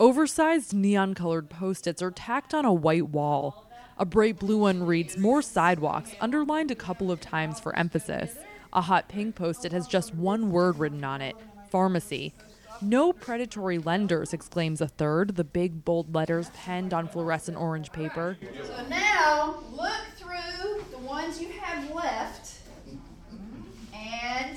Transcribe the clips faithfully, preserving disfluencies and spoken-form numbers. Oversized neon-colored Post-its are tacked on a white wall. A bright blue one reads, "More sidewalks," underlined a couple of times for emphasis. A hot pink Post-it has just one word written on it, pharmacy. "No predatory lenders," exclaims a third, the big bold letters penned on fluorescent orange paper. So now, look through the ones you have left and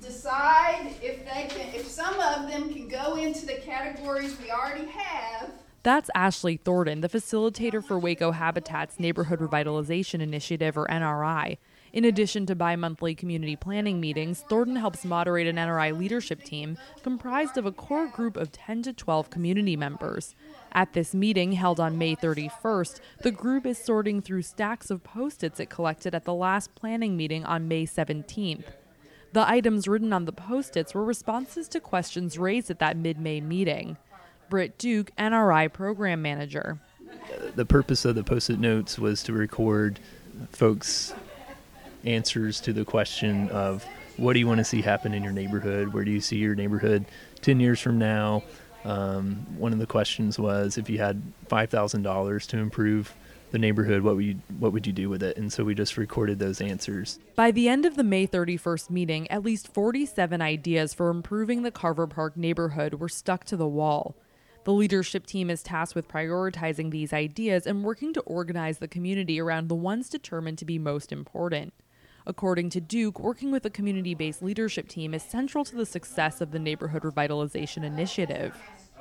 decide if they can, if some of them can go into the categories we already have. That's Ashley Thornton, the facilitator for Waco Habitat's Neighborhood Revitalization Initiative, or N R I. In addition to bi-monthly community planning meetings, Thornton helps moderate an N R I leadership team comprised of a core group of ten to twelve community members. At this meeting, held on May thirty-first, the group is sorting through stacks of Post-its it collected at the last planning meeting on May seventeenth. The items written on the Post-its were responses to questions raised at that mid-May meeting. Britt Duke, N R I program manager. The purpose of the Post-it notes was to record folks' answers to the question of, what do you want to see happen in your neighborhood? Where do you see your neighborhood ten years from now? Um, one of the questions was, if you had five thousand dollars to improve the neighborhood, what would you, what would you do with it? And so we just recorded those answers. By the end of the May thirty-first meeting, at least forty-seven ideas for improving the Carver Park neighborhood were stuck to the wall. The leadership team is tasked with prioritizing these ideas and working to organize the community around the ones determined to be most important. According to Duke, working with a community-based leadership team is central to the success of the Neighborhood Revitalization Initiative.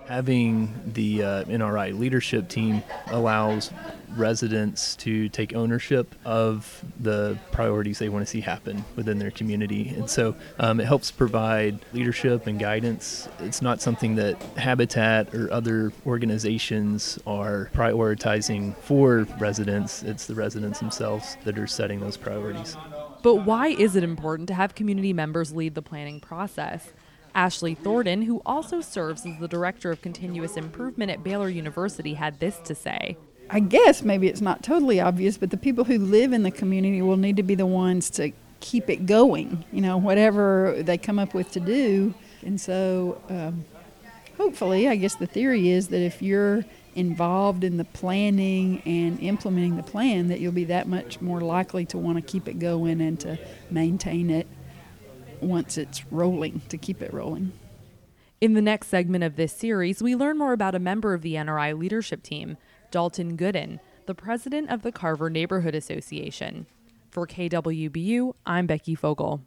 Having the uh, N R I leadership team allows residents to take ownership of the priorities they want to see happen within their community. And so um, it helps provide leadership and guidance. It's not something that Habitat or other organizations are prioritizing for residents. It's the residents themselves that are setting those priorities. But why is it important to have community members lead the planning process? Ashley Thornton, who also serves as the Director of Continuous Improvement at Baylor University, had this to say. I guess maybe it's not totally obvious, but the people who live in the community will need to be the ones to keep it going, you know, whatever they come up with to do. And so um, hopefully, I guess the theory is that if you're involved in the planning and implementing the plan, that you'll be that much more likely to want to keep it going and to maintain it once it's rolling, to keep it rolling. In the next segment of this series, we learn more about a member of the N R I leadership team, Dalton Gooden, the president of the Carver Neighborhood Association. For K W B U, I'm Becky Fogel.